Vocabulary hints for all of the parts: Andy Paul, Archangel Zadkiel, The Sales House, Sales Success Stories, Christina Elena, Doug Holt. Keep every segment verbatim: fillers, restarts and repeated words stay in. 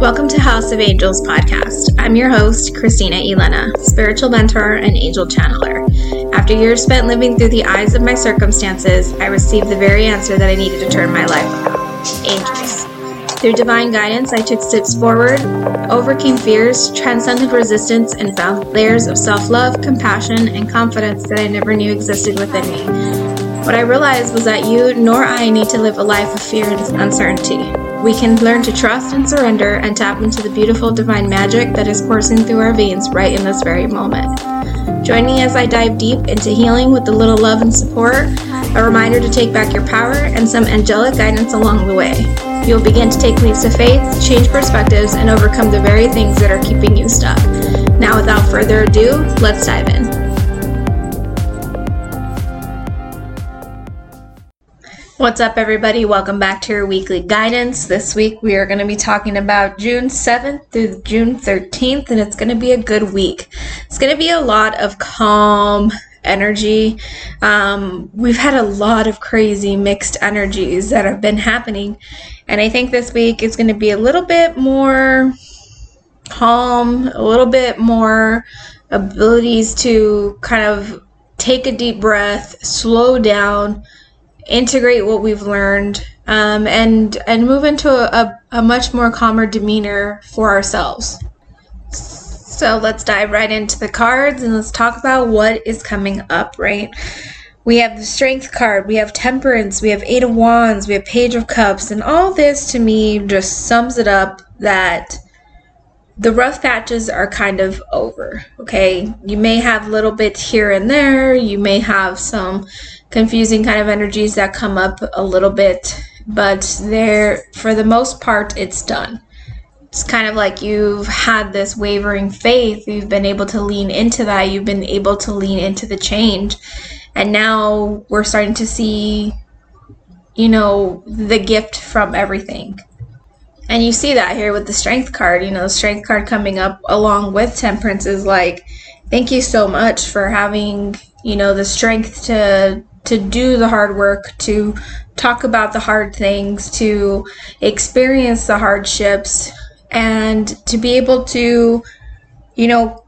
Welcome to House of Angels podcast. I'm your host, Christina Elena, spiritual mentor and angel channeler. After years spent living through the eyes of my circumstances, I received the very answer that I needed to turn my life around: angels. Through divine guidance, I took steps forward, overcame fears, transcended resistance, and found layers of self-love, compassion, and confidence that I never knew existed within me. What I realized was that you nor I need to live a life of fear and uncertainty. We can learn to trust and surrender and tap into the beautiful divine magic that is coursing through our veins right in this very moment. Join me as I dive deep into healing with a little love and support, a reminder to take back your power, and some angelic guidance along the way. You'll begin to take leaps of faith, change perspectives, and overcome the very things that are keeping you stuck. Now, without further ado, let's dive in. What's up, everybody? Welcome back to your weekly guidance. This week we are going to be talking about June seventh through June thirteenth, and it's going to be a good week. It's going to be a lot of calm energy. Um, we've had a lot of crazy mixed energies that have been happening, and I think this week is going to be a little bit more calm, a little bit more abilities to kind of take a deep breath, slow down, integrate what we've learned, um, and and move into a, a, a much more calmer demeanor for ourselves. So let's dive right into the cards and let's talk about what is coming up, right? We have the Strength card, we have Temperance, we have Eight of Wands, we have Page of Cups, and all this to me just sums it up that the rough patches are kind of over, okay? You may have little bits here and there, you may have some confusing kind of energies that come up a little bit, but there, for the most part, it's done. It's kind of like you've had this wavering faith, you've been able to lean into that, you've been able to lean into the change, and now we're starting to see, you know, the gift from everything. And you see that here with the Strength card. You know, the Strength card coming up along with Temperance is like, thank you so much for having, you know, the strength to to do the hard work, to talk about the hard things, to experience the hardships, and to be able to, you know,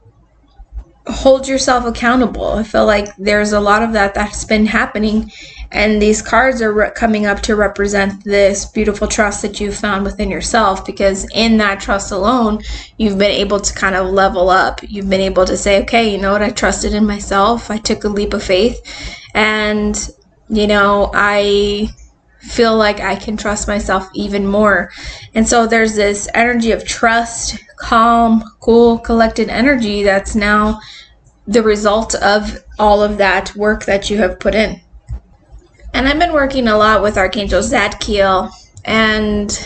hold yourself accountable. I feel like there's a lot of that that's been happening. And these cards are re- coming up to represent this beautiful trust that you've found within yourself, because in that trust alone, you've been able to kind of level up. You've been able to say, okay, you know what? I trusted in myself. I took a leap of faith, and, you know, I feel like I can trust myself even more. And so there's this energy of trust, calm, cool, collected energy that's now the result of all of that work that you have put in. And I've been working a lot with Archangel Zadkiel, and,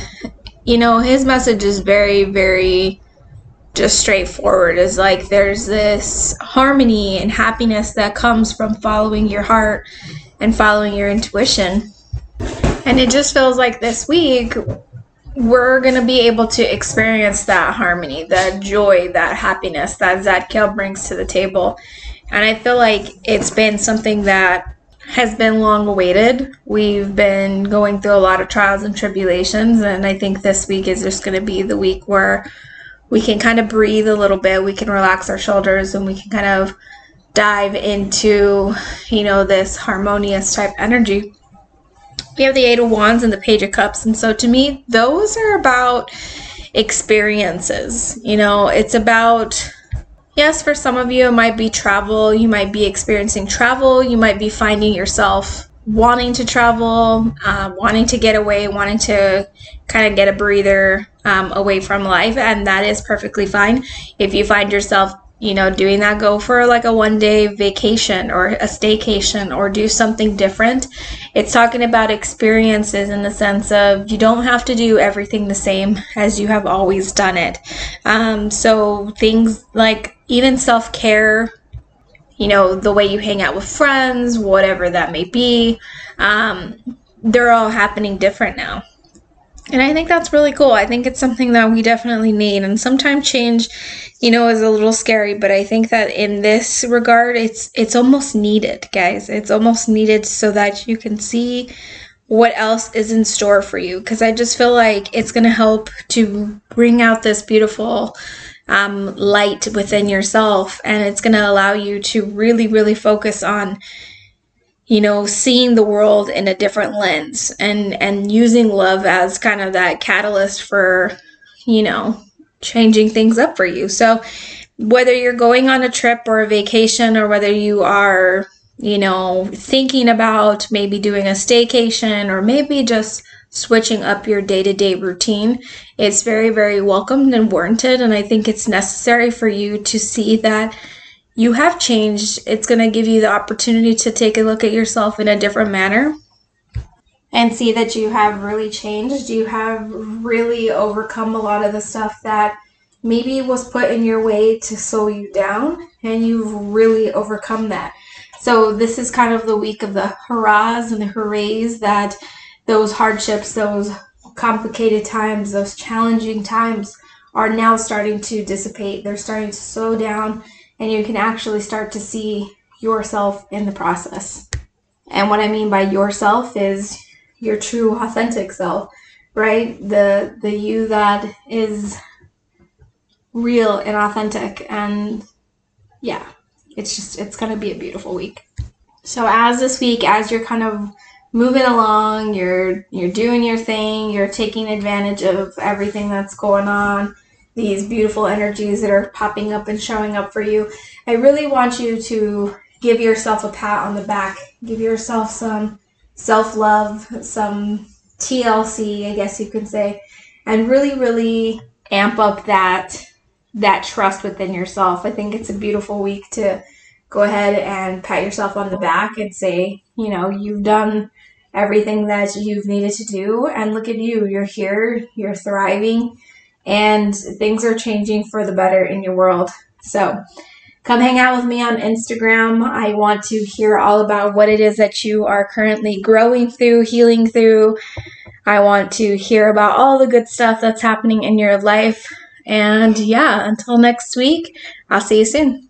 you know, his message is very, very just straightforward. It's like there's this harmony and happiness that comes from following your heart and following your intuition. And it just feels like this week we're going to be able to experience that harmony, that joy, that happiness that Zadkiel brings to the table. And I feel like it's been something that has been long awaited. We've been going through a lot of trials and tribulations, and I think this week is just going to be the week where we can kind of breathe a little bit, we can relax our shoulders, and we can kind of dive into, you know, this harmonious type energy. We have the Eight of Wands and the Page of Cups, and so to me, those are about experiences. You know, it's about, yes, for some of you, it might be travel. You might be experiencing travel. You might be finding yourself wanting to travel, uh, wanting to get away, wanting to kind of get a breather um, away from life, and that is perfectly fine. If you find yourself, you know, doing that, go for like a one-day vacation or a staycation or do something different. It's talking about experiences in the sense of you don't have to do everything the same as you have always done it. Um, so things like even self-care, you know, the way you hang out with friends, whatever that may be, um, they're all happening different now. And I think that's really cool. I think it's something that we definitely need. And sometimes change, you know, is a little scary, but I think that in this regard, it's it's almost needed, guys. It's almost needed so that you can see what else is in store for you, because I just feel like it's going to help to bring out this beautiful um, light within yourself, and it's going to allow you to really, really focus on, you know, seeing the world in a different lens and, and using love as kind of that catalyst for, you know, changing things up for you. So whether you're going on a trip or a vacation, or whether you are, you know, thinking about maybe doing a staycation, or maybe just switching up your day-to-day routine, it's very, very welcomed and warranted. And I think it's necessary for you to see that you have changed. It's going to give you the opportunity to take a look at yourself in a different manner and see that you have really changed. You have really overcome a lot of the stuff that maybe was put in your way to slow you down, and you've really overcome that. So this is kind of the week of the hurrahs and the hoorays, that those hardships, those complicated times, those challenging times are now starting to dissipate. They're starting to slow down, and you can actually start to see yourself in the process. And what I mean by yourself is your true authentic self, right? The, the you that is real and authentic. And yeah. It's just, it's going to be a beautiful week. So as this week, as you're kind of moving along, you're, you're doing your thing, you're taking advantage of everything that's going on, these beautiful energies that are popping up and showing up for you, I really want you to give yourself a pat on the back, give yourself some self-love, some T L C, I guess you could say, and really, really amp up that that trust within yourself. I think it's a beautiful week to go ahead and pat yourself on the back and say, you know, you've done everything that you've needed to do, and look at you, you're here, you're thriving, and things are changing for the better in your world. So come hang out with me on Instagram. I want to hear all about what it is that you are currently growing through, healing through. I want to hear about all the good stuff that's happening in your life. And yeah, until next week, I'll see you soon.